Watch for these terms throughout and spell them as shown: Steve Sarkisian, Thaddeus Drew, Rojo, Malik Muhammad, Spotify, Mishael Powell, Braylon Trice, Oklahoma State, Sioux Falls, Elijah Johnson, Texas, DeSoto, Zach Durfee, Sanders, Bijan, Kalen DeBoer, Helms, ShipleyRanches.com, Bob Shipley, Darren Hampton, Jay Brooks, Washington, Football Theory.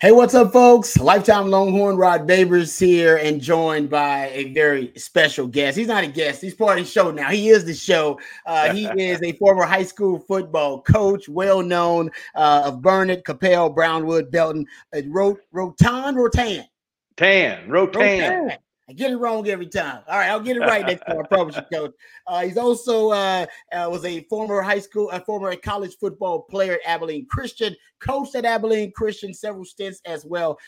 Hey, what's up, folks? Lifetime Longhorn Rod Babers here and joined by a very special guest. He's not a guest. He's part of the show now. He is the show. He is a former high school football coach, well-known of Burnett, Capel, Brownwood, Belton, Rotan. I get it wrong every time. All right, I'll get it right next time. I promise you, Coach. He's also was a former college football player at Abilene Christian, coached at Abilene Christian several stints as well.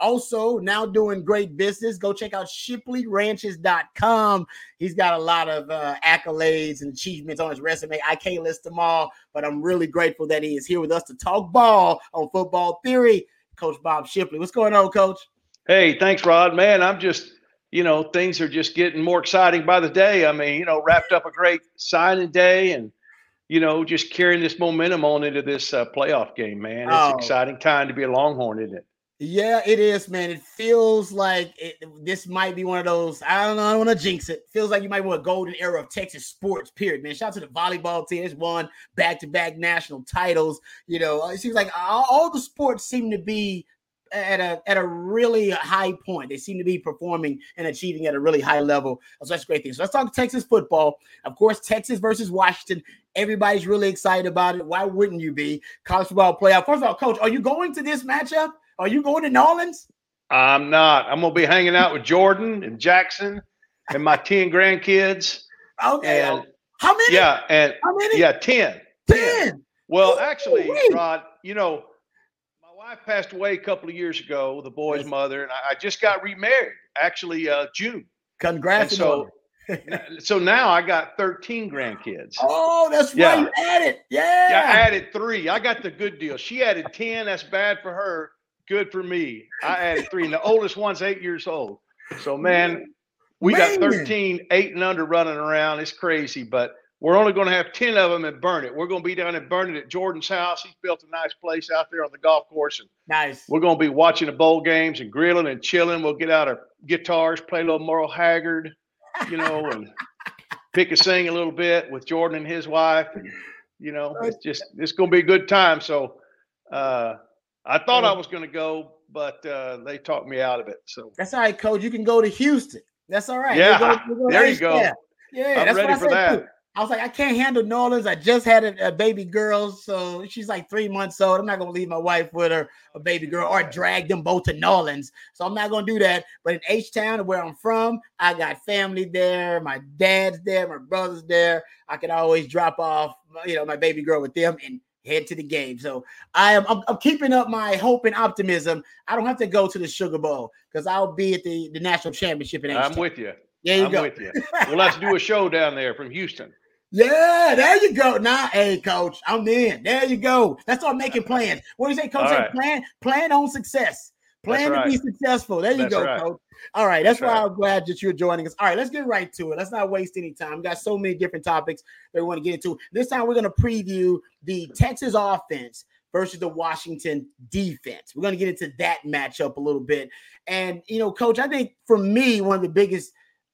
Also, now doing great business. Go check out ShipleyRanches.com. He's got a lot of accolades and achievements on his resume. I can't list them all, but I'm really grateful that he is here with us to talk ball on Football Theory. Coach Bob Shipley. What's going on, Coach? Hey, thanks, Rod. Man, I'm just, things are just getting more exciting by the day. I mean, wrapped up a great signing day and, just carrying this momentum on into this playoff game, man. It's an exciting time to be a Longhorn, isn't it? Yeah, it is, man. It feels like this might be one of those, I don't know, I don't want to jinx it. Feels like you might want a golden era of Texas sports, period, man. Shout out to the volleyball team. It's won back-to-back national titles. It seems like all the sports seem to be at a really high point. They seem to be performing and achieving at a really high level. So that's a great thing. So let's talk Texas football. Of course, Texas versus Washington. Everybody's really excited about it. Why wouldn't you be? College football playoff. First of all, Coach, are you going to this matchup? Are you going to New Orleans? I'm not. I'm going to be hanging out with Jordan and Jackson and my 10 grandkids. Okay. And, how many? Yeah. And how many? Yeah, 10. 10. Well, ooh, actually, wait. Rod, I passed away a couple of years ago, the boy's mother, and I just got remarried, actually, June. Congrats. So now I got 13 grandkids. Oh, that's right. You added. Yeah, I added 3. I got the good deal. She added 10. That's bad for her. Good for me. I added 3. And the oldest one's 8 years old. So, man, we got 13, 8 and under running around. It's crazy, but we're only going to have 10 of them at Burnett. We're going to be down at Burnett at Jordan's house. He's built a nice place out there on the golf course. And nice. We're going to be watching the bowl games and grilling and chilling. We'll get out our guitars, play a little Merle Haggard, and pick a sing a little bit with Jordan and his wife. And, it's going to be a good time. So I thought I was going to go, but they talked me out of it. So that's all right, Coach. You can go to Houston. That's all right. Yeah, we'll go there you go. Yeah, I'm ready for that. Too. I was like, I can't handle New Orleans. I just had a baby girl, so she's like 3 months old. I'm not going to leave my wife with her, a baby girl, or drag them both to New Orleans. So I'm not going to do that. But in H-Town, where I'm from, I got family there. My dad's there. My brother's there. I can always drop off, my baby girl with them and head to the game. So I'm keeping up my hope and optimism. I don't have to go to the Sugar Bowl because I'll be at the national championship in H-Town. I'm with you. There you go. I'm with you. We'll have to do a show down there from Houston. Yeah, there you go. Nah, hey, Coach, I'm in. There you go. Let's start making plans. What do you say, Coach? Right. Plan on success. Plan to be successful. There you go, right. Coach. All right, that's why I'm glad that you're joining us. All right, let's get right to it. Let's not waste any time. We've got so many different topics that we want to get into. This time we're going to preview the Texas offense versus the Washington defense. We're going to get into that matchup a little bit. And, Coach, I think for me, one of the biggest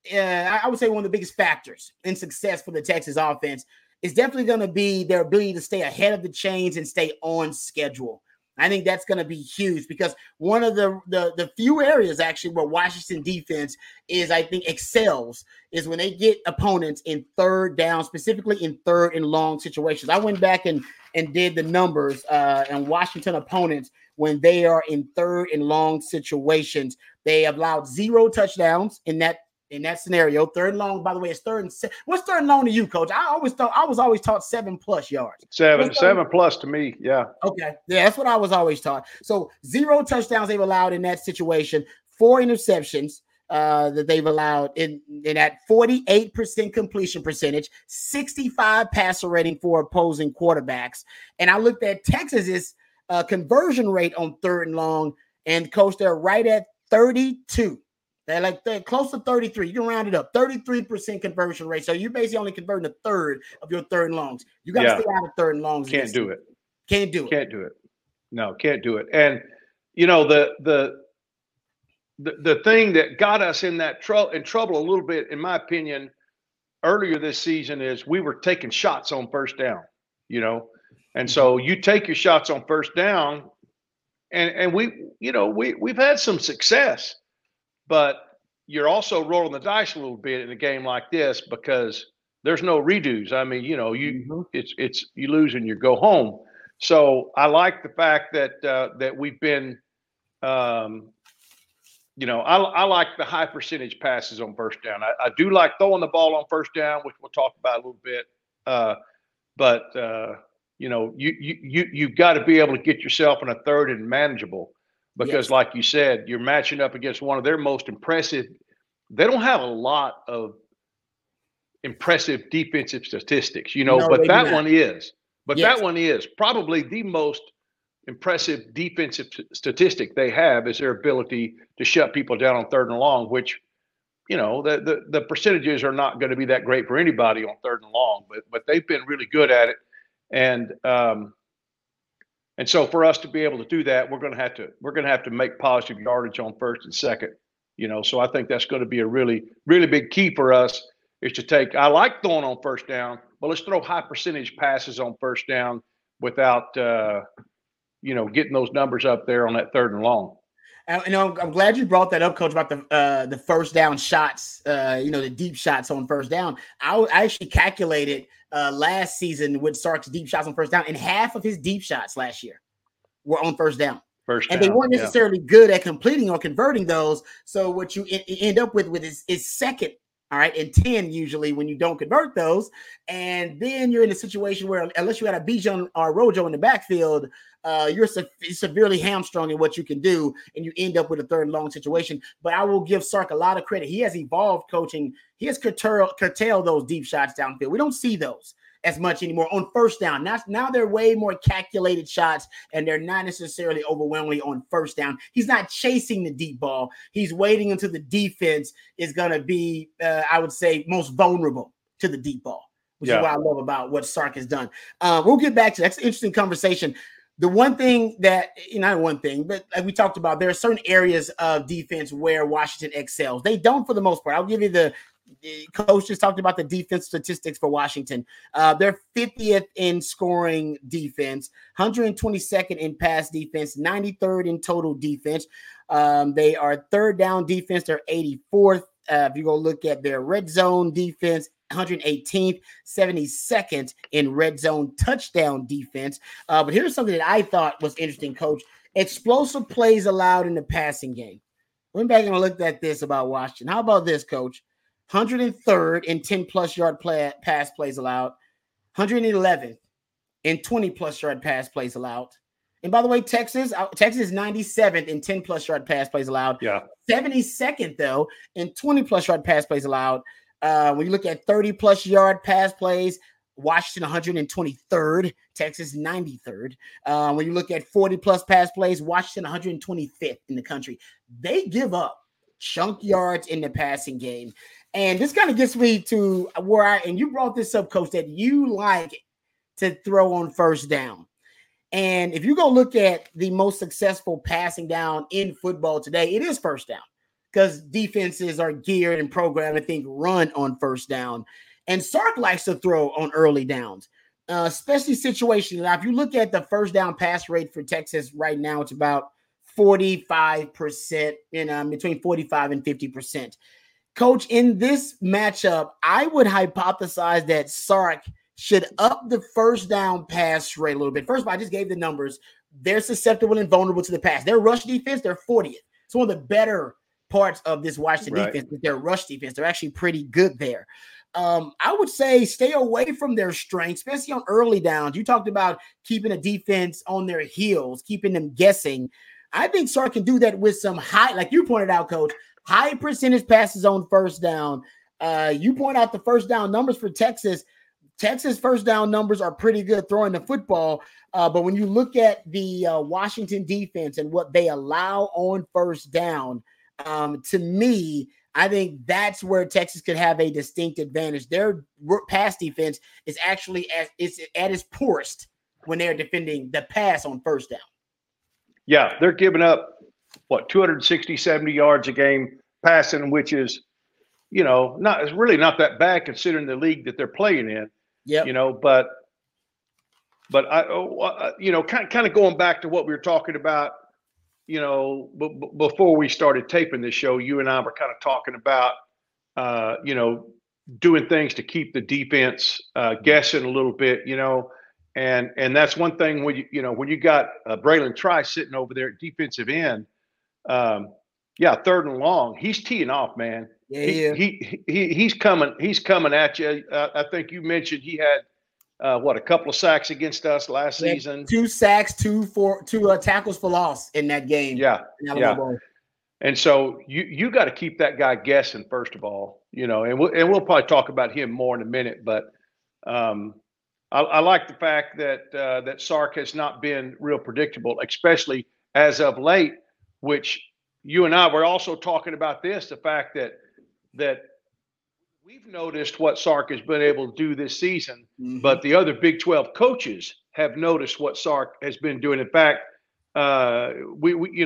factors in success for the Texas offense is definitely going to be their ability to stay ahead of the chains and stay on schedule. I think that's going to be huge because one of the few areas actually where Washington defense excels is when they get opponents in third down, specifically in third and long situations. I went back and did the numbers and Washington opponents when they are in third and long situations. They allowed 0 touchdowns in that scenario. Third and long, by the way, is third and 7. What's third and long to you, Coach? I was always taught 7+ yards. Seven plus to me. Yeah. Okay. Yeah, that's what I was always taught. So 0 touchdowns they've allowed in that situation. 4 interceptions that they've allowed in that 48% completion percentage, 65 passer rating for opposing quarterbacks. And I looked at Texas's conversion rate on third and long, and Coach, they're right at 32. They're close to 33. You can round it up. 33% conversion rate. So you're basically only converting a third of your third and longs. You got to stay out of third and longs. Can't do it. No, can't do it. And the thing that got us in that trouble a little bit, in my opinion, earlier this season is we were taking shots on first down. And so you take your shots on first down, And we've had some success, but you're also rolling the dice a little bit in a game like this because there's no redos. I mean, it's you lose and you go home. So I like the fact that that we've been, I like the high percentage passes on first down. I do like throwing the ball on first down, which we'll talk about a little bit. You've got to be able to get yourself in a third and manageable because, like you said, you're matching up against one of their most impressive. They don't have a lot of impressive defensive statistics, but that one is. But that one is probably the most impressive defensive statistic they have is their ability to shut people down on third and long, which, the percentages are not going to be that great for anybody on third and long, but they've been really good at it. And so for us to be able to do that, we're going to have to make positive yardage on first and second, so I think that's going to be a really, really big key for us is to take, I like throwing on first down, but let's throw high percentage passes on first down without, getting those numbers up there on that third and long. And I'm glad you brought that up, Coach, about the first down shots, the deep shots on first down. I actually calculated last season with Sark's deep shots on first down, and half of his deep shots last year were on first down. They weren't necessarily good at completing or converting those. So what you end up with is second, all right, and 10 usually when you don't convert those. And then you're in a situation where unless you had a Bijan or Rojo in the backfield, you're severely hamstrung in what you can do, and you end up with a third and long situation. But I will give Sark a lot of credit. He has evolved coaching. He has curtailed those deep shots downfield. We don't see those as much anymore on first down. Now they're way more calculated shots, and they're not necessarily overwhelmingly on first down. He's not chasing the deep ball. He's waiting until the defense is going to be, I would say, most vulnerable to the deep ball, which is what I love about what Sark has done. We'll get back to that. That's an interesting conversation. The one thing that, not one thing, but like we talked about, there are certain areas of defense where Washington excels. They don't for the most part. I'll give you the coach just talked about the defense statistics for Washington. They're 50th in scoring defense, 122nd in pass defense, 93rd in total defense. They are third down defense. They're 84th. If you go look at their red zone defense, 118th, 72nd in red zone touchdown defense. But here's something that I thought was interesting, Coach. Explosive plays allowed in the passing game. Went back and looked at this about Washington. How about this, Coach? 103rd in 10-plus yard pass plays allowed. 111th in 20-plus yard pass plays allowed. And by the way, Texas is 97th in 10-plus yard pass plays allowed. 72nd, though, in 20-plus yard pass plays allowed. When you look at 30-plus yard pass plays, Washington 123rd, Texas 93rd. When you look at 40-plus pass plays, Washington 125th in the country. They give up chunk yards in the passing game. And this kind of gets me to where and you brought this up, Coach, that you like to throw on first down. And if you go look at the most successful passing down in football today, it is first down, because defenses are geared and programmed to think run on first down. And Sark likes to throw on early downs, especially situations. Now, if you look at the first down pass rate for Texas right now, it's about 45%, between 45 and 50%. Coach, in this matchup, I would hypothesize that Sark should up the first down pass rate a little bit. First of all, I just gave the numbers. They're susceptible and vulnerable to the pass. Their rush defense, they're 40th. It's one of the better parts of this Washington defense with their rush defense. They're actually pretty good there. I would say stay away from their strengths, especially on early downs. You talked about keeping a defense on their heels, keeping them guessing. I think Sark can do that with some high, like you pointed out, Coach, high percentage passes on first down. You point out the first down numbers for Texas. Texas first down numbers are pretty good throwing the football, but when you look at the Washington defense and what they allow on first down, to me, I think that's where Texas could have a distinct advantage. Their pass defense is actually at its poorest when they're defending the pass on first down. Yeah, they're giving up, 260, 70 yards a game passing, which is, it's really not that bad considering the league that they're playing in. Yeah, but I, kind of going back to what we were talking about you know, before we started taping this show, you and I were kind of talking about, you know, doing things to keep the defense guessing a little bit, you know, and that's one thing when you got Braylon Trice sitting over there at defensive end, third and long, he's teeing off, man. Yeah, he's coming at you. I think you mentioned he had a couple of sacks against us last season. 2 sacks, 2 tackles for loss in that game. Yeah. And so you got to keep that guy guessing, first of all, you know, and we'll probably talk about him more in a minute. But I like the fact that Sark has not been real predictable, especially as of late, which you and I were also talking about this, the fact that we've noticed what Sark has been able to do this season, but the other Big 12 coaches have noticed what Sark has been doing. In fact, we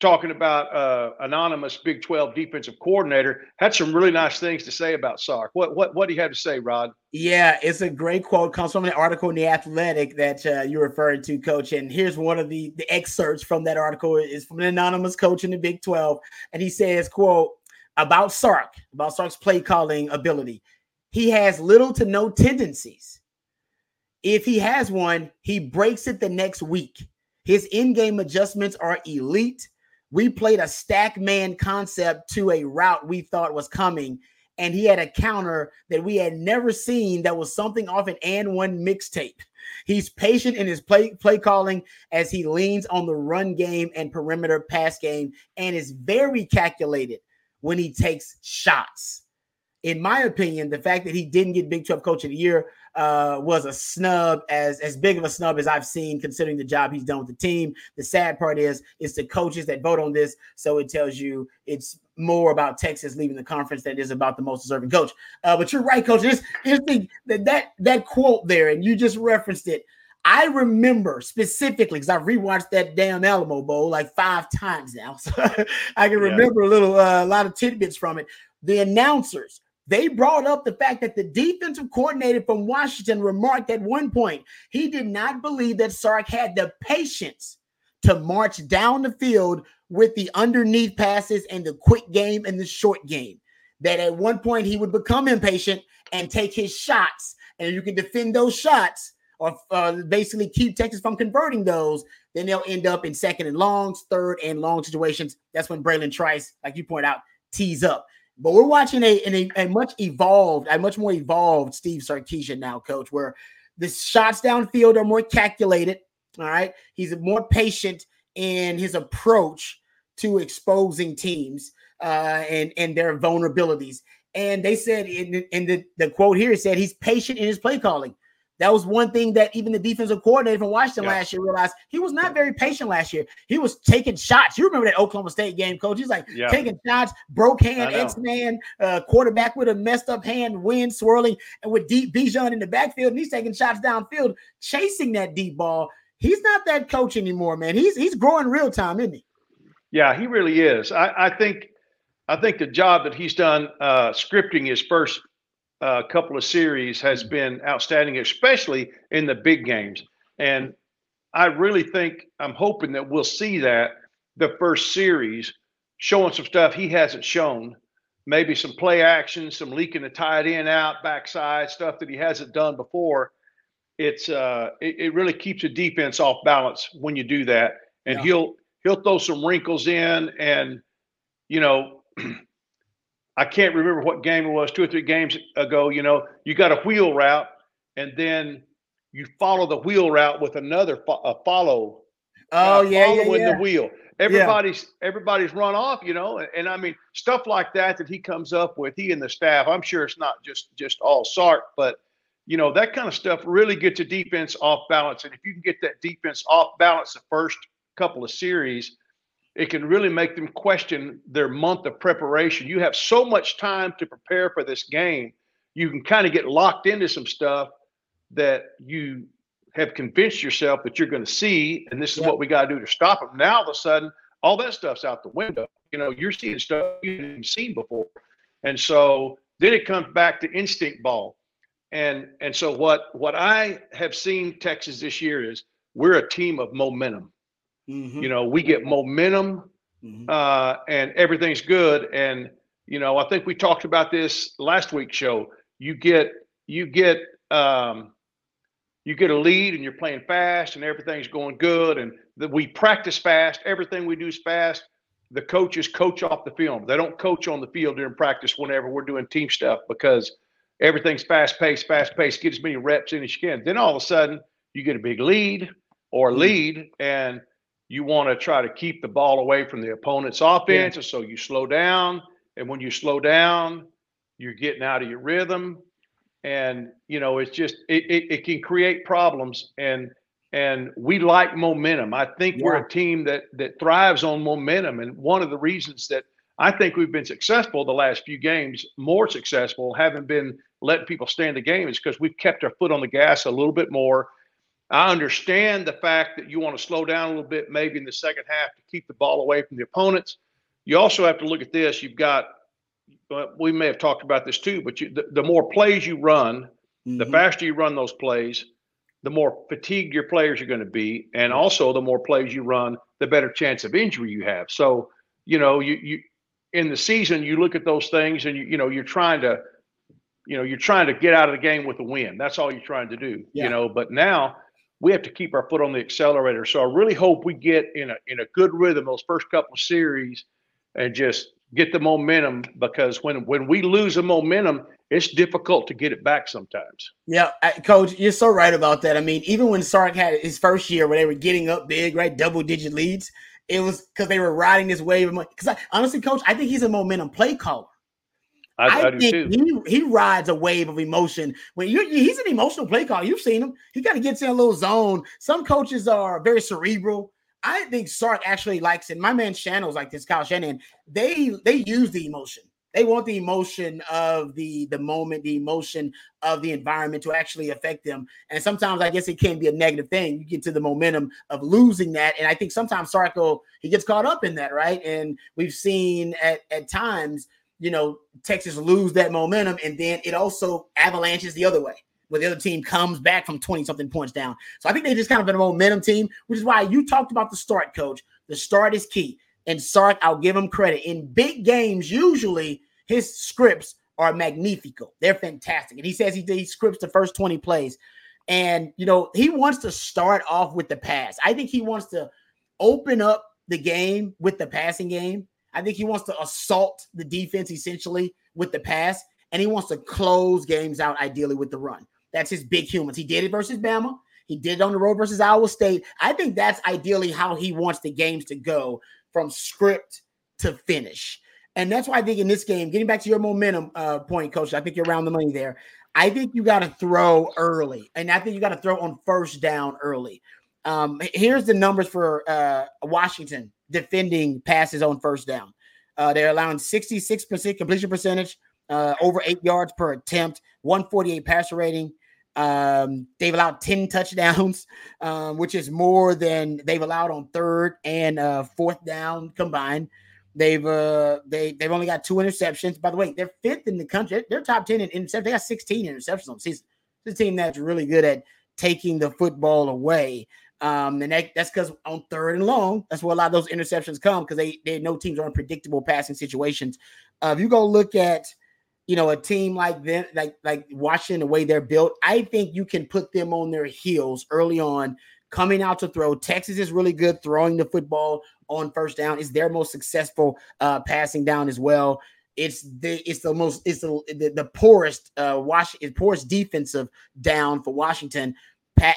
talking about anonymous Big 12 defensive coordinator, had some really nice things to say about Sark. What do you have to say, Rod? Yeah, it's a great quote. Comes from an article in The Athletic that you're referring to, Coach. And here's one of the excerpts from that article. It's from an anonymous coach in the Big 12. And he says, quote, about Sark's play calling ability. He has little to no tendencies. If he has one, he breaks it the next week. His in-game adjustments are elite. We played a stack man concept to a route we thought was coming, and he had a counter that we had never seen that was something off an and one mixtape. He's patient in his play calling as he leans on the run game and perimeter pass game, and is very calculated when he takes shots. In my opinion, the fact that he didn't get Big 12 Coach of the Year was a snub, as big of a snub as I've seen, considering the job he's done with the team. The sad part is it's the coaches that vote on this, so it tells you it's more about Texas leaving the conference than it is about the most deserving coach. But you're right, Coach. Here's the thing, that quote there, and you just referenced it. I remember specifically because I've rewatched that damn Alamo Bowl like 5 times now, so I can remember a lot of tidbits from it. The announcers, they brought up the fact that the defensive coordinator from Washington remarked at one point he did not believe that Sark had the patience to march down the field with the underneath passes and the quick game and the short game. That at one point he would become impatient and take his shots, and you can defend those shots or basically keep Texas from converting those. Then they'll end up in second and longs, third and long situations. That's when Braylon Trice, like you point out, tees up. But we're watching a much more evolved Steve Sarkisian now, Coach, where the shots downfield are more calculated. All right. He's more patient in his approach to exposing teams and their vulnerabilities. And they said in the quote here, it said he's patient in his play calling. That was one thing that even the defensive coordinator from Washington last year realized. He was not very patient last year. He was taking shots. You remember that Oklahoma State game, Coach? He's like taking shots, broke hand, X-man, quarterback with a messed up hand, wind swirling, and with deep Bijan in the backfield, and he's taking shots downfield, chasing that deep ball. He's not that coach anymore, man. He's growing real time, isn't he? Yeah, he really is. I think the job that he's done scripting his first couple of series has been outstanding, especially in the big games. And I really think, I'm hoping that we'll see that the first series, showing some stuff he hasn't shown, maybe some play action, some leaking the tight end out, backside, stuff that he hasn't done before. It's it really keeps the defense off balance when you do that. And he'll throw some wrinkles in and, you know, I can't remember what game it was, 2 or 3 games ago, you know, you got a wheel route and then you follow the wheel route with another follow. Oh, following the wheel. Everybody's run off, you know, and I mean, stuff like that he comes up with, he and the staff. I'm sure it's not just all Sark, but, you know, that kind of stuff really gets the defense off balance. And if you can get that defense off balance the first couple of series, it can really make them question their month of preparation. You have so much time to prepare for this game. You can kind of get locked into some stuff that you have convinced yourself that you're going to see, and this is what we got to do to stop them. Now, all of a sudden, all that stuff's out the window. You know, you're seeing stuff you haven't seen before. And so then it comes back to instinct ball. And so what I have seen Texas this year is we're a team of momentum. Mm-hmm. You know, we get momentum, mm-hmm. And everything's good. And, you know, I think we talked about this last week's show. You get a lead and you're playing fast and everything's going good. And we practice fast. Everything we do is fast. The coaches coach off the film. They don't coach on the field during practice whenever we're doing team stuff, because everything's fast-paced. Get as many reps in as you can. Then all of a sudden you get a big lead or lead, and you want to try to keep the ball away from the opponent's offense. Yeah. So you slow down. And when you slow down, you're getting out of your rhythm. And, you know, it's just it can create problems. And we like momentum. I think we're a team that thrives on momentum. And one of the reasons that I think we've been successful the last few games, more successful, haven't been letting people stay in the game, is because we've kept our foot on the gas a little bit more. I understand the fact that you want to slow down a little bit maybe in the second half to keep the ball away from the opponents. You also have to look at this. You've got – we may have talked about this too, but the more plays you run, mm-hmm. the faster you run those plays, the more fatigued your players are going to be, and also the more plays you run, the better chance of injury you have. So, you know, you in the season, you look at those things and, you're trying to get out of the game with a win. That's all you're trying to do, you know. But now we have to keep our foot on the accelerator. So I really hope we get in a good rhythm those first couple of series and just get the momentum, because when we lose the momentum, it's difficult to get it back sometimes. Yeah, Coach, you're so right about that. I mean, even when Sark had his first year where they were getting up big, right, double-digit leads, it was because they were riding this wave of money. Because honestly, Coach, I think he's a momentum play caller. I think too. He rides a wave of emotion. When he's an emotional play caller. You've seen him. He kind of gets in a little zone. Some coaches are very cerebral. I think Sark actually likes it. My man Shannon's like this, Kyle Shanahan. They use the emotion. They want the emotion of the moment, the emotion of the environment to actually affect them. And sometimes I guess it can be a negative thing. You get to the momentum of losing that. And I think sometimes Sarko, he gets caught up in that, right? And we've seen at times, you know, Texas lose that momentum, and then it also avalanches the other way, where the other team comes back from 20-something points down. So I think they just kind of been a momentum team, which is why you talked about the start, Coach. The start is key. And Sark, I'll give him credit. In big games, usually his scripts are magnifico. They're fantastic. And he says he scripts the first 20 plays. And, you know, he wants to start off with the pass. I think he wants to open up the game with the passing game. I think he wants to assault the defense essentially with the pass. And he wants to close games out ideally with the run. That's his big humans. He did it versus Bama. He did it on the road versus Iowa State. I think that's ideally how he wants the games to go, from script to finish. And that's why I think in this game, getting back to your momentum point, Coach, I think you're around the money there. I think you got to throw early, and I think you got to throw on first down early. Here's the numbers for Washington defending passes on first down. They're allowing 66% completion percentage, over 8 yards per attempt, 148 passer rating. They've allowed 10 touchdowns, which is more than they've allowed on third and fourth down combined. They've only got 2 interceptions. By the way, they're 5th in the country. They're top 10 in interceptions. They got 16 interceptions on the season. It's a team that's really good at taking the football away. And that's because on third and long, that's where a lot of those interceptions come, because they know teams are in predictable passing situations. If you go look at, you know, a team like them, like Washington, the way they're built, I think you can put them on their heels early on, coming out to throw. Texas is really good throwing the football on first down. It's their most successful passing down as well. It's the poorest defensive down for Washington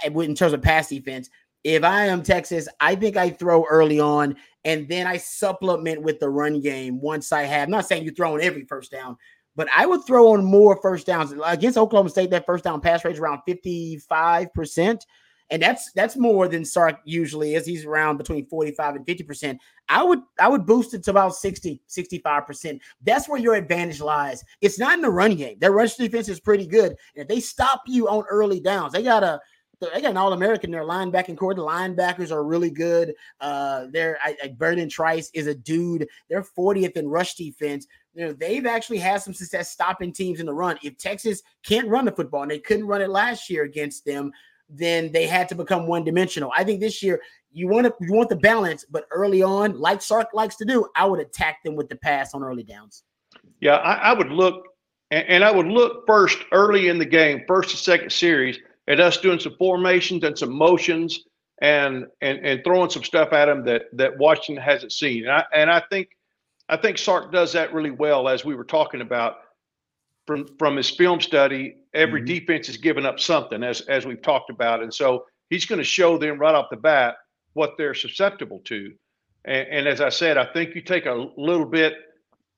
in terms of pass defense. If I am Texas, I think I throw early on, and then I supplement with the run game once I have. I'm not saying you throw on every first down, but I would throw on more first downs. Against Oklahoma State, that first down pass rate is around 55%. And that's more than Sark usually is. He's around between 45 and 50%. I would boost it to about 60, 65%. That's where your advantage lies. It's not in the run game. Their rush defense is pretty good. And if they stop you on early downs, they got an All-American, their linebacking core. The linebackers are really good. Vernon Trice is a dude. They're 40th in rush defense. You know, they've actually had some success stopping teams in the run. If Texas can't run the football, and they couldn't run it last year against them, then they had to become one-dimensional. I think this year you want the balance, but early on, like Sark likes to do, I would attack them with the pass on early downs. Yeah, I would look, and I would look first early in the game, first and second series, at us doing some formations and some motions and throwing some stuff at them that Washington hasn't seen. And I think Sark does that really well, as we were talking about from his film study. Every defense is giving up something, as we've talked about. And so he's going to show them right off the bat what they're susceptible to. And as I said, I think you take a little bit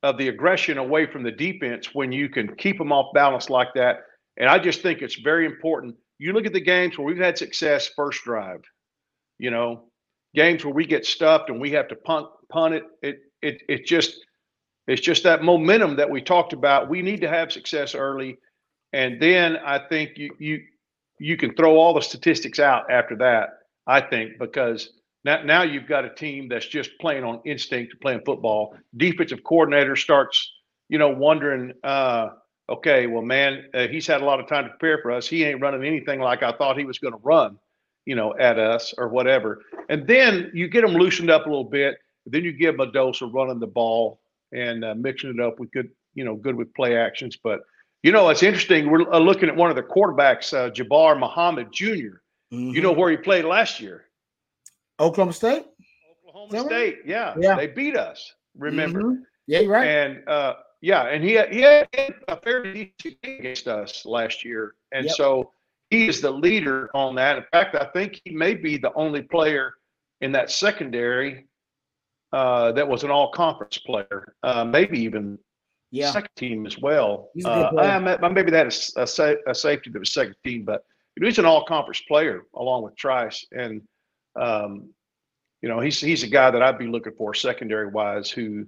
of the aggression away from the defense when you can keep them off balance like that. And I just think it's very important. You look at the games where we've had success first drive, you know, games where we get stuffed and we have to punt it. It's just that momentum that we talked about. We need to have success early. And then I think you can throw all the statistics out after that, I think, because now you've got a team that's just playing on instinct, playing football. Defensive coordinator starts, wondering, okay, well, man, he's had a lot of time to prepare for us. He ain't running anything like I thought he was going to run, at us or whatever. And then you get them loosened up a little bit. Then you give them a dose of running the ball and mixing it up with good with play actions. But it's interesting. We're looking at one of the quarterbacks, Jabbar Muhammad Jr. Mm-hmm. You know where he played last year? Oklahoma State. Yeah. They beat us. Remember? Mm-hmm. Yeah, you're right. And and he had a fairly decent game against us last year, and so he is the leader on that. In fact, I think he may be the only player in that secondary that was an all-conference player, maybe even. Yeah, second team as well. Maybe that is a safety that was second team, but he's an all-conference player along with Trice, and he's a guy that I'd be looking for secondary-wise. Who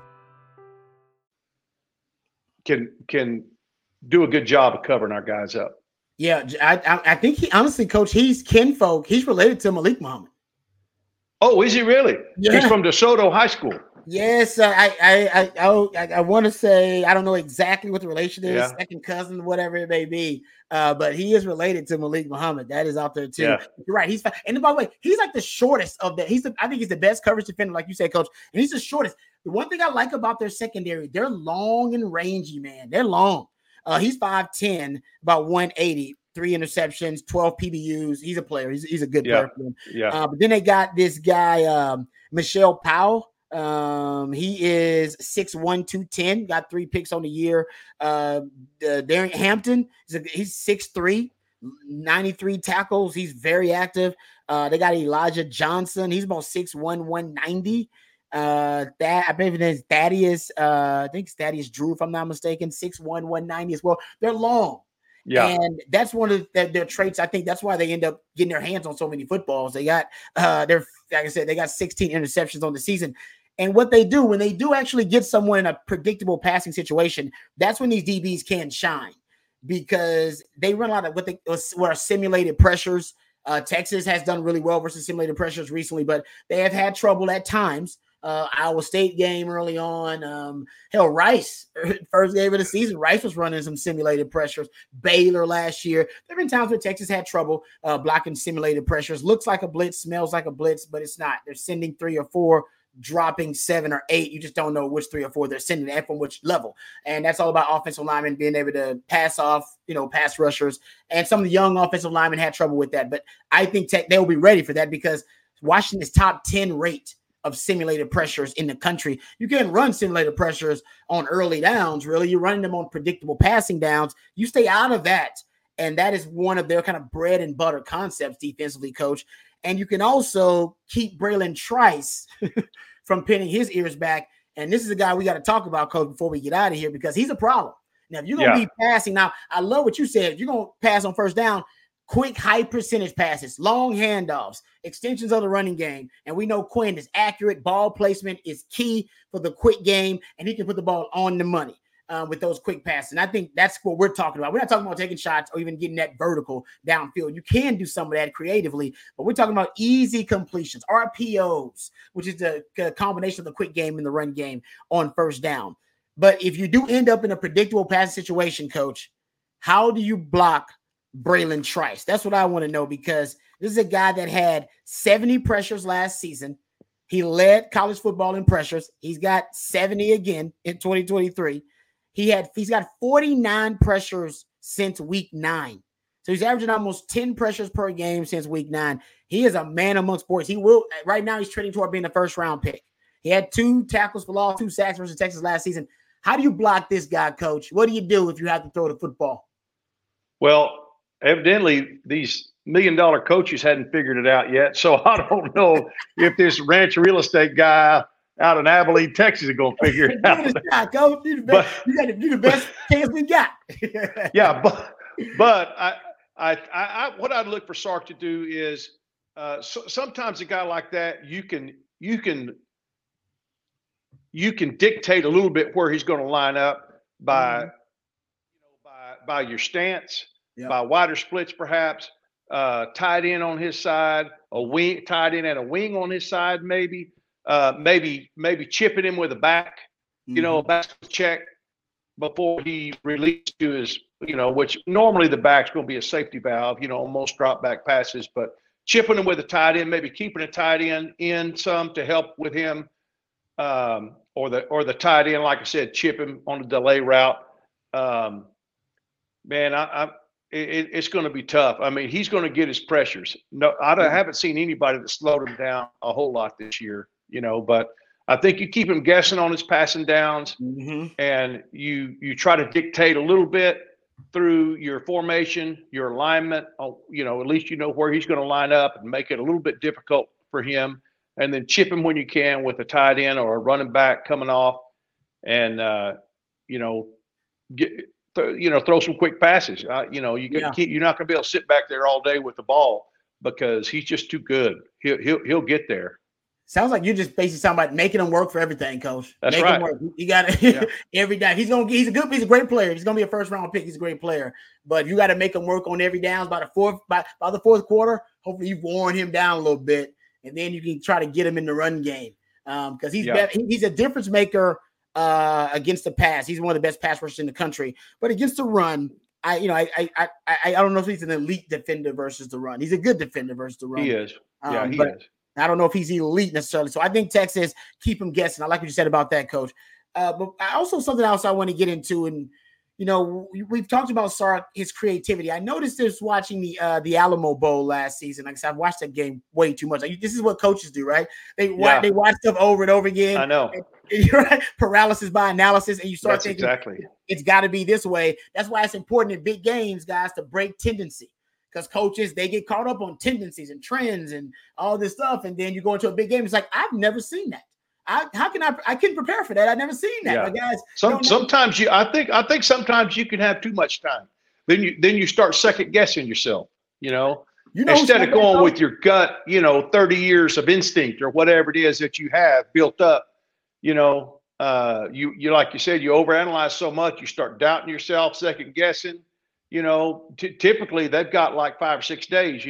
Can do a good job of covering our guys up. Yeah, I think Coach, he's kinfolk. He's related to Malik Muhammad. Oh, is he really? Yeah. He's from DeSoto High School. Yes, I want to say, I don't know exactly what the relation is, second cousin, whatever it may be, but he is related to Malik Muhammad. That is out there too. Yeah. You're right. He's fine. And by the way, he's like the shortest of the. I think he's the best coverage defender, like you said, Coach. And he's the shortest. The one thing I like about their secondary, they're long and rangy, man. They're long. He's 5'10", about 180. 3 interceptions, 12 PBUs. He's a player. He's a good player. Yeah. But then they got this guy, Mishael Powell. He is 6'1", 210, got 3 picks on the year. Darren Hampton, he's 6'3", 93 tackles. He's very active. They got Elijah Johnson. He's about 6'1", 190. I believe it is Thaddeus. I think it's Thaddeus Drew, if I'm not mistaken, 6'1", 190 as well. They're long. Yeah, and that's one of their traits. I think that's why they end up getting their hands on so many footballs. They got like I said, they got 16 interceptions on the season. And what they do when they do actually get someone in a predictable passing situation, that's when these DBs can shine, because they run a lot of what are simulated pressures. Texas has done really well versus simulated pressures recently, but they have had trouble at times. Iowa State game early on. Rice, first game of the season, Rice was running some simulated pressures. Baylor last year. There have been times where Texas had trouble blocking simulated pressures. Looks like a blitz, smells like a blitz, but it's not. They're sending 3 or 4, dropping 7 or 8. You just don't know which 3 or 4 they're sending and from which level. And that's all about offensive linemen being able to pass off, pass rushers. And some of the young offensive linemen had trouble with that. But I think they'll be ready for that, because Washington's top 10 rate of simulated pressures in the country. You can't run simulated pressures on early downs, really. You're running them on predictable passing downs. You stay out of that. And that is one of their kind of bread and butter concepts defensively, Coach. And you can also keep Braylon Trice from pinning his ears back. And this is a guy we got to talk about, Coach, before we get out of here, because he's a problem. Now, if you're going to be passing, now I love what you said. If you're going to pass on first down, quick, high percentage passes, long handoffs, extensions of the running game. And we know Quinn is accurate. Ball placement is key for the quick game, and he can put the ball on the money with those quick passes. And I think that's what we're talking about. We're not talking about taking shots or even getting that vertical downfield. You can do some of that creatively, but we're talking about easy completions, RPOs, which is the combination of the quick game and the run game on first down. But if you do end up in a predictable pass situation, Coach, how do you block Braylon Trice? That's what I want to know, because this is a guy that had 70 pressures last season. He led college football in pressures. He's got 70 again in 2023. He's got 49 pressures since week 9. So he's averaging almost 10 pressures per game since week 9. He is a man amongst boys. He will right now. He's trending toward being a first round pick. He had 2 tackles for loss, 2 sacks versus Texas last season. How do you block this guy, Coach? What do you do if you have to throw the football? Well, evidently these $1 million coaches hadn't figured it out yet. So I don't know if this ranch real estate guy out in Abilene, Texas is going to figure it out. You're the best chance we got. Yeah, but I what I'd look for Sark to do is sometimes a guy like that, you can dictate a little bit where he's going to line up by your stance, yep, by wider splits perhaps, tight end on his side, a wing, tight end and a wing on his side maybe. Maybe chipping him with a back, back check before he released to his, which normally the back's going to be a safety valve, most drop back passes, but chipping him with a tight end, maybe keeping a tight end in some to help with him, or the tight end, like I said, chip him on a delay route. It's going to be tough. I mean, he's going to get his pressures. No, I haven't seen anybody that slowed him down a whole lot this year. But I think you keep him guessing on his passing downs, and you try to dictate a little bit through your formation, your alignment, at least where he's going to line up and make it a little bit difficult for him, and then chip him when you can with a tight end or a running back coming off, and, throw some quick passes. You're not going to be able to sit back there all day with the ball because he's just too good. He'll get there. Sounds like you're just basically talking about making him work for everything, Coach. That's Make right. Him work. You got to every down. He's a great player. He's gonna be a first round pick. He's a great player, but you got to make him work on every down. By the fourth quarter, hopefully you've worn him down a little bit, and then you can try to get him in the run game because he's a difference maker against the pass. He's one of the best pass rushers in the country, but against the run, I don't know if he's an elite defender versus the run. He's a good defender versus the run. He is. He is. I don't know if he's elite necessarily. So I think Texas, keep him guessing. I like what you said about that, Coach. But also something else I want to get into, and, we've talked about Sark, his creativity. I noticed this watching the Alamo Bowl last season. Like I said, I've watched that game way too much. Like, this is what coaches do, right? They watch stuff over and over again. I know. Right? Paralysis by analysis, and you start thinking it's got to be this way. That's why it's important in big games, guys, to break tendency. Because coaches, they get caught up on tendencies and trends and all this stuff. And then you go into a big game. It's like, I've never seen that. I couldn't prepare for that. I've never seen that. Yeah. Like, guys, I think sometimes you can have too much time. Then you start second guessing yourself, instead of going with your gut, 30 years of instinct or whatever it is that you have built up, you, like you said, you overanalyze so much, you start doubting yourself, second guessing. Typically they've got like 5 or 6 days,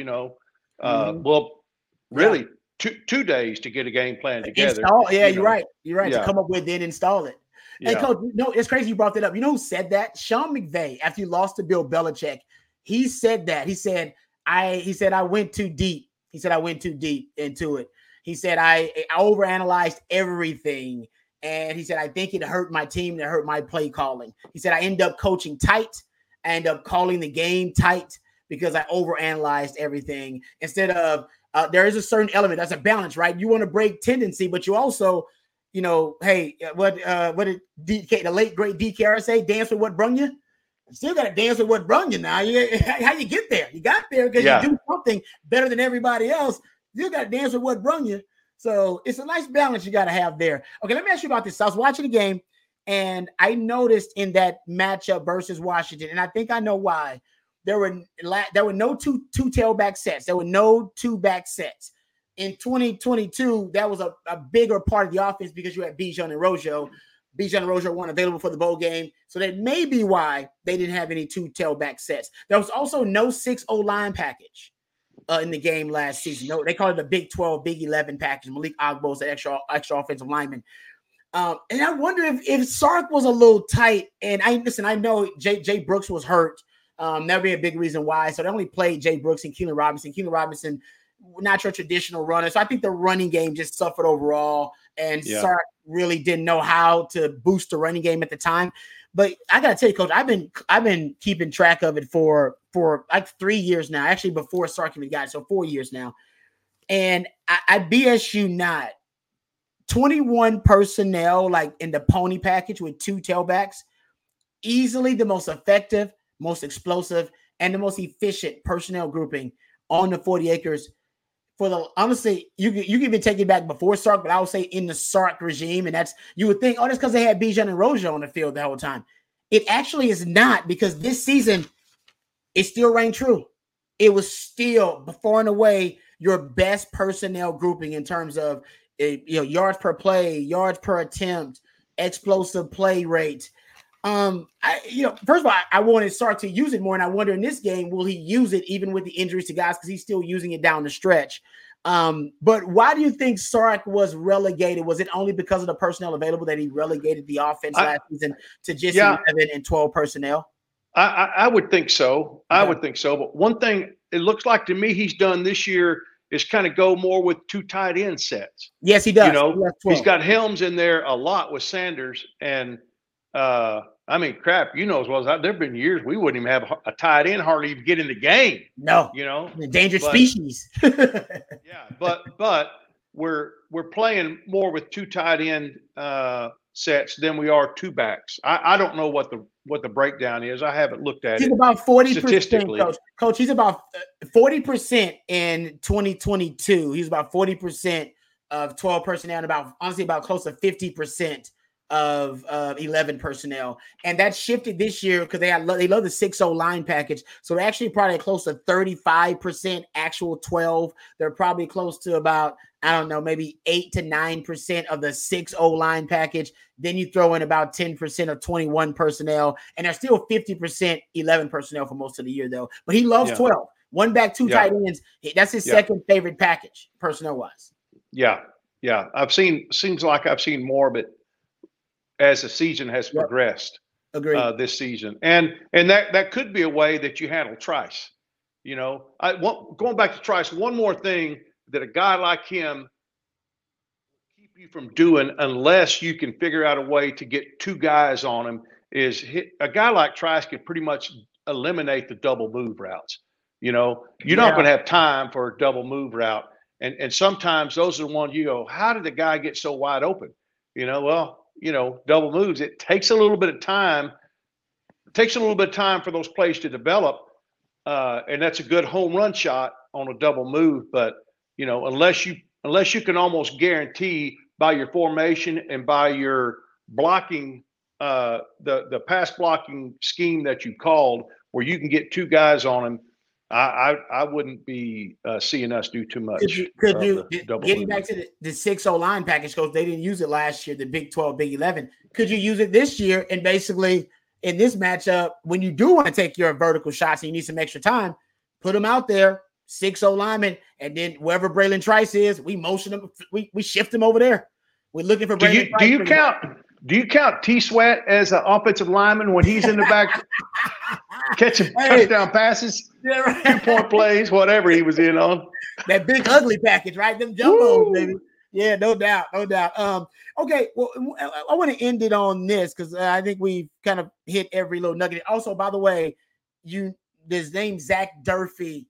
really 2 days to get a game plan together. You're right. Yeah. To come up with, then install it. Yeah. Hey, Coach, it's crazy you brought that up. You know who said that? Sean McVay, after he lost to Bill Belichick, he said that. He said, I went too deep. He said, I went too deep into it. He said, I overanalyzed everything. And he said, I think it hurt my team. It hurt my play calling. He said, I end up coaching tight. I end up calling the game tight because I overanalyzed everything. Instead of there is a certain element that's a balance, right? You want to break tendency, but you also, hey, what did DK, the late great DKR say? Dance with what brung you. You still got to dance with what brung you. Now, how you get there? You got there because you do something better than everybody else. You got to dance with what brung you. So it's a nice balance you got to have there. Okay, let me ask you about this. I was watching the game. And I noticed in that matchup versus Washington, and I think I know why, There were no two tailback sets. There were no two back sets. In 2022, that was a bigger part of the offense because you had Bijan and Rojo. Bijan and Rojo weren't available for the bowl game. So that may be why they didn't have any two tailback sets. There was also no 6-0 line package in the game last season. No, they called it the Big 12, Big 11 package. Malik Ogbo is the extra offensive lineman. And I wonder if Sark was a little tight. And I know Jay Brooks was hurt. That'd be a big reason why. So they only played Jay Brooks and Keelan Robinson. Keelan Robinson, not your traditional runner. So I think the running game just suffered overall. And Sark really didn't know how to boost the running game at the time. But I gotta tell you, Coach, I've been keeping track of it for like 3 years now. Actually, before Sark even got it, so 4 years now. And I BS you not, 21 personnel, like in the pony package with two tailbacks, easily the most effective, most explosive, and the most efficient personnel grouping on the 40 acres. For the honestly, you can even take it back before Sark, but I would say in the Sark regime, and that's, you would think, oh, that's because they had Bijan and Rojo on the field the whole time. It actually is not, because this season it still rang true. It was still far and away your best personnel grouping in terms of, you know, yards per play, yards per attempt, explosive play rate. First of all, I wanted Sark to use it more, and I wonder in this game, will he use it even with the injuries to guys, because he's still using it down the stretch. But why do you think Sark was relegated? Was it only because of the personnel available that he relegated the offense last season to just 11 and 12 personnel? I would think so. I would think so. But one thing it looks like to me he's done this year is kind of go more with two tight end sets. Yes, he does. You know, he's got Helms in there a lot with Sanders, and I mean, crap, you know, as well as there have been years we wouldn't even have a tight end hardly even get in the game. No, you know, endangered species. But we're playing more with two tight end sets than we are two backs. I don't know what the breakdown is. I haven't looked at it. About 40%, Coach. He's about 40% in 2022. He's about 40% of 12 personnel, and about close to 50%. Of 11 personnel, and that shifted this year because they love the 6-0 line package. So they're actually probably close to 35% actual 12. They're probably close to about, I don't know, maybe 8 to 9% of the 6-0 line package. Then you throw in about 10% of 21 personnel, and they're still 50% 11 personnel for most of the year though. But he loves 12. One back, two tight ends. That's his second favorite package personnel wise. Yeah. Seems like I've seen more, but as the season has progressed this season. And that could be a way that you handle Trice. You know, going back to Trice, one more thing that a guy like him keep you from doing unless you can figure out a way to get two guys on him is a guy like Trice could pretty much eliminate the double move routes. You know, you're not going to have time for a double move route. And sometimes those are the ones you go, how did the guy get so wide open? You know, double moves, it takes a little bit of time. It takes a little bit of time for those plays to develop. And that's a good home run shot on a double move. But, you know, unless you can almost guarantee by your formation and by your blocking, the pass blocking scheme that you called, where you can get two guys on him, I wouldn't be seeing us do too much. Getting back to the 6-0 line package, Coach, they didn't use it last year, the Big 12, Big 11. Could you use it this year? And basically in this matchup, when you do want to take your vertical shots and you need some extra time, put them out there, 6-0 linemen, and then wherever Braylon Trice is, we motion them, we shift them over there. We're looking for Braylon Trice. Do you count T-Sweat as an offensive lineman when he's in the back catching touchdown passes, 2-point plays, whatever he was in on? That big ugly package, right? Them jumbos, baby. Yeah, no doubt. Okay, well, I want to end it on this because I think we kind of hit every little nugget. Also, by the way, this name Zach Durfee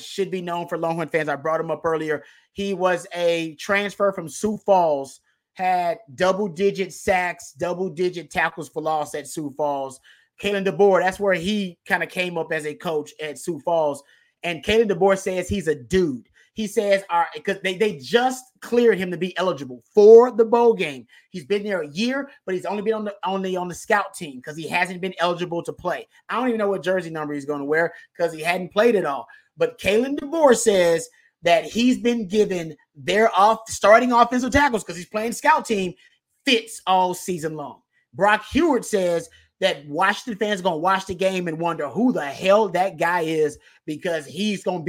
should be known for Longhorn fans. I brought him up earlier. He was a transfer from Sioux Falls. Had double-digit sacks, double-digit tackles for loss at Sioux Falls. Kalen DeBoer, that's where he kind of came up as a coach at Sioux Falls. And Kalen DeBoer says he's a dude. He says, all right, because they just cleared him to be eligible for the bowl game. He's been there a year, but he's only been on the scout team because he hasn't been eligible to play. I don't even know what jersey number he's going to wear because he hadn't played at all. But Kalen DeBoer says that he's been given their starting offensive tackles because he's playing scout team fits all season long. Brock Hewitt says that Washington fans are going to watch the game and wonder who the hell that guy is because he's a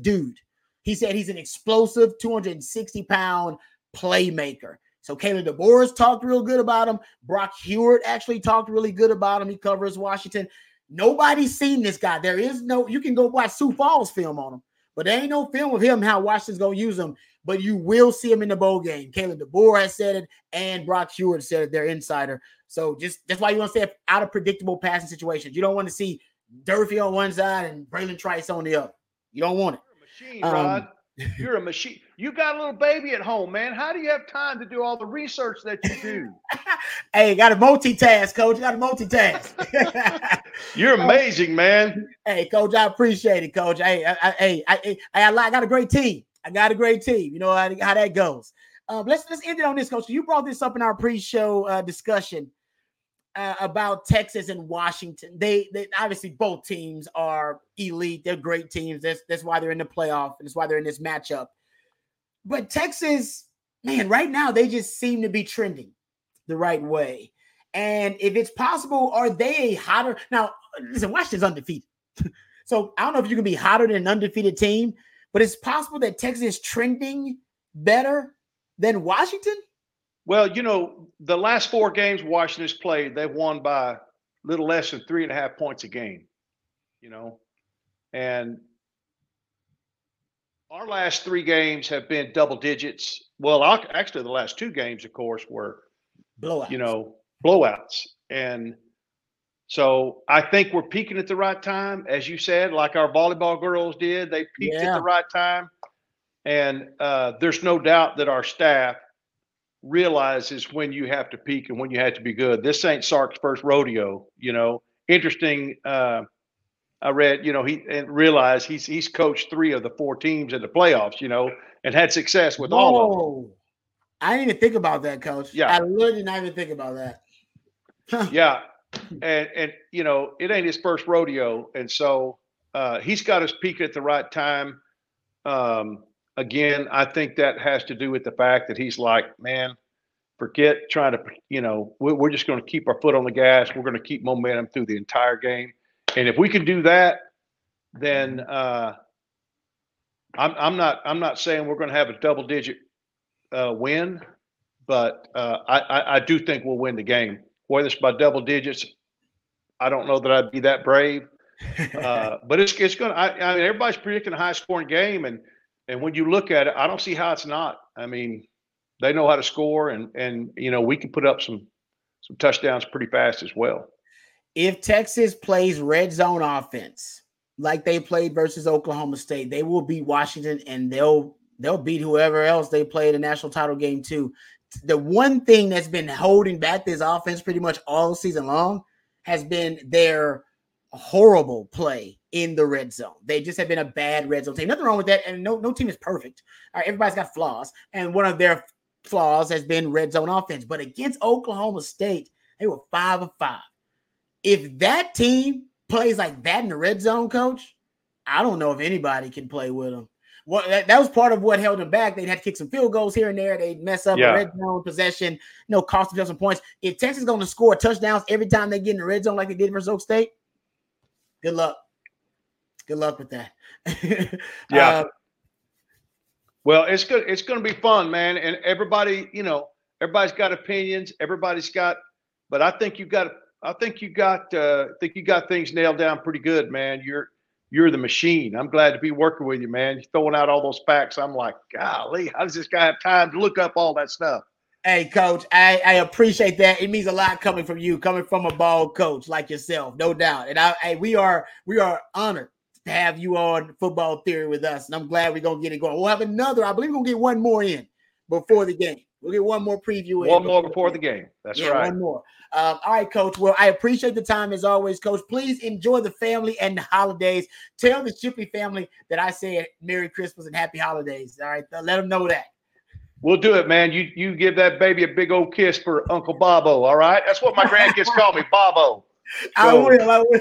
dude. He said he's an explosive 260-pound playmaker. So Kalen DeBoer's talked real good about him. Brock Hewitt actually talked really good about him. He covers Washington. Nobody's seen this guy. You can go watch Sioux Falls film on him, but there ain't no film of him how Washington's going to use him, but you will see him in the bowl game. Kalen DeBoer has said it, and Brock Hewitt said it, their insider. So that's why you want to stay out of predictable passing situations. You don't want to see Durfee on one side and Braylon Trice on the other. You don't want it. Machine, Rod. You're a machine. You got a little baby at home, man. How do you have time to do all the research that you do? Hey, got to multitask, Coach. Got to multitask. You're amazing, man. Hey, Coach, I appreciate it, Coach. Hey, I got a great team. You know how that goes. Let's end it on this, Coach. You brought this up in our pre-show discussion about Texas and Washington. They obviously both teams are elite. They're great teams. That's why they're in the playoff. That's why they're in this matchup. But Texas, man, right now they just seem to be trending the right way. And if it's possible, are they hotter? Now, listen, Washington's undefeated. So I don't know if you can be hotter than an undefeated team, but it's possible that Texas is trending better than Washington. Well, you know, the last four games Washington's played, they've won by a little less than 3.5 points a game, you know. And our last three games have been double digits. Well, actually, the last two games, of course, were blowouts. You know, blowouts. And so I think we're peaking at the right time, as you said, like our volleyball girls did. They peaked at the right time. And there's no doubt that our staff realizes when you have to peak and when you have to be good. This ain't Sark's first rodeo, you know. Interesting. I read, you know, realized he's coached three of the four teams in the playoffs, you know, and had success with all of them. I didn't even think about that, Coach. Yeah, I really did not even think about that. Yeah, and you know, it ain't his first rodeo, and so he's got his peak at the right time. Again, I think that has to do with the fact that he's like, man, forget trying to, you know, we're just going to keep our foot on the gas. We're going to keep momentum through the entire game. And if we can do that, then I'm not saying we're going to have a double digit win, but I do think we'll win the game. Whether it's by double digits, I don't know that I'd be that brave. But it's going to, I mean, everybody's predicting a high scoring game, and when you look at it, I don't see how it's not. I mean, they know how to score, and you know, we can put up some touchdowns pretty fast as well. If Texas plays red zone offense like they played versus Oklahoma State, they will beat Washington, and they'll beat whoever else they play in the national title game too. The one thing that's been holding back this offense pretty much all season long has been their horrible play in the red zone. They just have been a bad red zone team. Nothing wrong with that. And no team is perfect. All right, everybody's got flaws. And one of their flaws has been red zone offense. But against Oklahoma State, they were 5 of 5. If that team plays like that in the red zone, Coach, I don't know if anybody can play with them. Well, that was part of what held them back. They'd have to kick some field goals here and there. They'd mess up a red zone possession, cost them some points. If Texas is going to score touchdowns every time they get in the red zone like they did versus Oak State, good luck. Good luck with that. Yeah. Well, it's good. It's going to be fun, man. And everybody, you know, everybody's got opinions. Everybody's got, but I think you got things nailed down pretty good, man. You're the machine. I'm glad to be working with you, man. You're throwing out all those facts. I'm like, golly, how does this guy have time to look up all that stuff? Hey, Coach, I appreciate that. It means a lot coming from you, coming from a bald coach like yourself, no doubt. And we are honored to have you on Football Theory with us. And I'm glad we're going to get it going. We'll have another. I believe we're going to get one more in before the game. We'll get one more preview. One more before the game. That's right. One more. All right, Coach. Well, I appreciate the time as always, Coach. Please enjoy the family and the holidays. Tell the Shipley family that I said Merry Christmas and Happy Holidays. All right, let them know that. We'll do it, man. You give that baby a big old kiss for Uncle Bobo, all right? That's what my grandkids call me, Bobo. So, I will.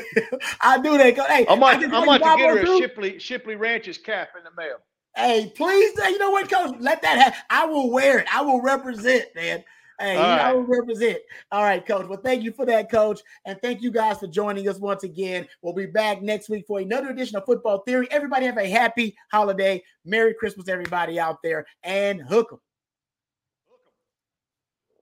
I'll do that. Hey, I'm about to get her a Shipley Ranches cap in the mail. Hey, please, you know what, Coach? Let that happen. I will wear it. I will represent, man. Hey, I will represent. All right, Coach. Well, thank you for that, Coach. And thank you guys for joining us once again. We'll be back next week for another edition of Football Theory. Everybody have a happy holiday. Merry Christmas, everybody out there. And hook 'em.